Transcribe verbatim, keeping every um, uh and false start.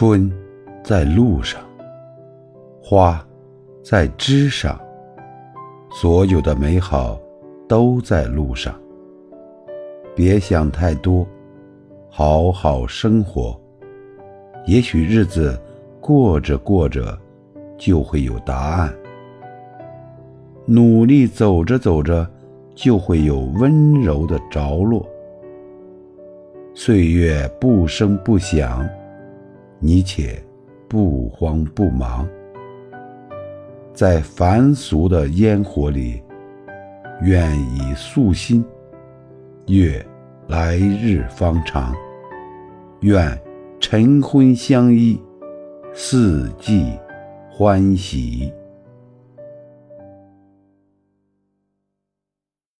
春在路上，花在枝上，所有的美好都在路上。别想太多，好好生活，也许日子过着过着就会有答案，努力走着走着就会有温柔的着落。岁月不声不响，你且不慌不忙。在凡俗的烟火里，愿以素心，月来日方长。愿晨昏相依，四季欢喜。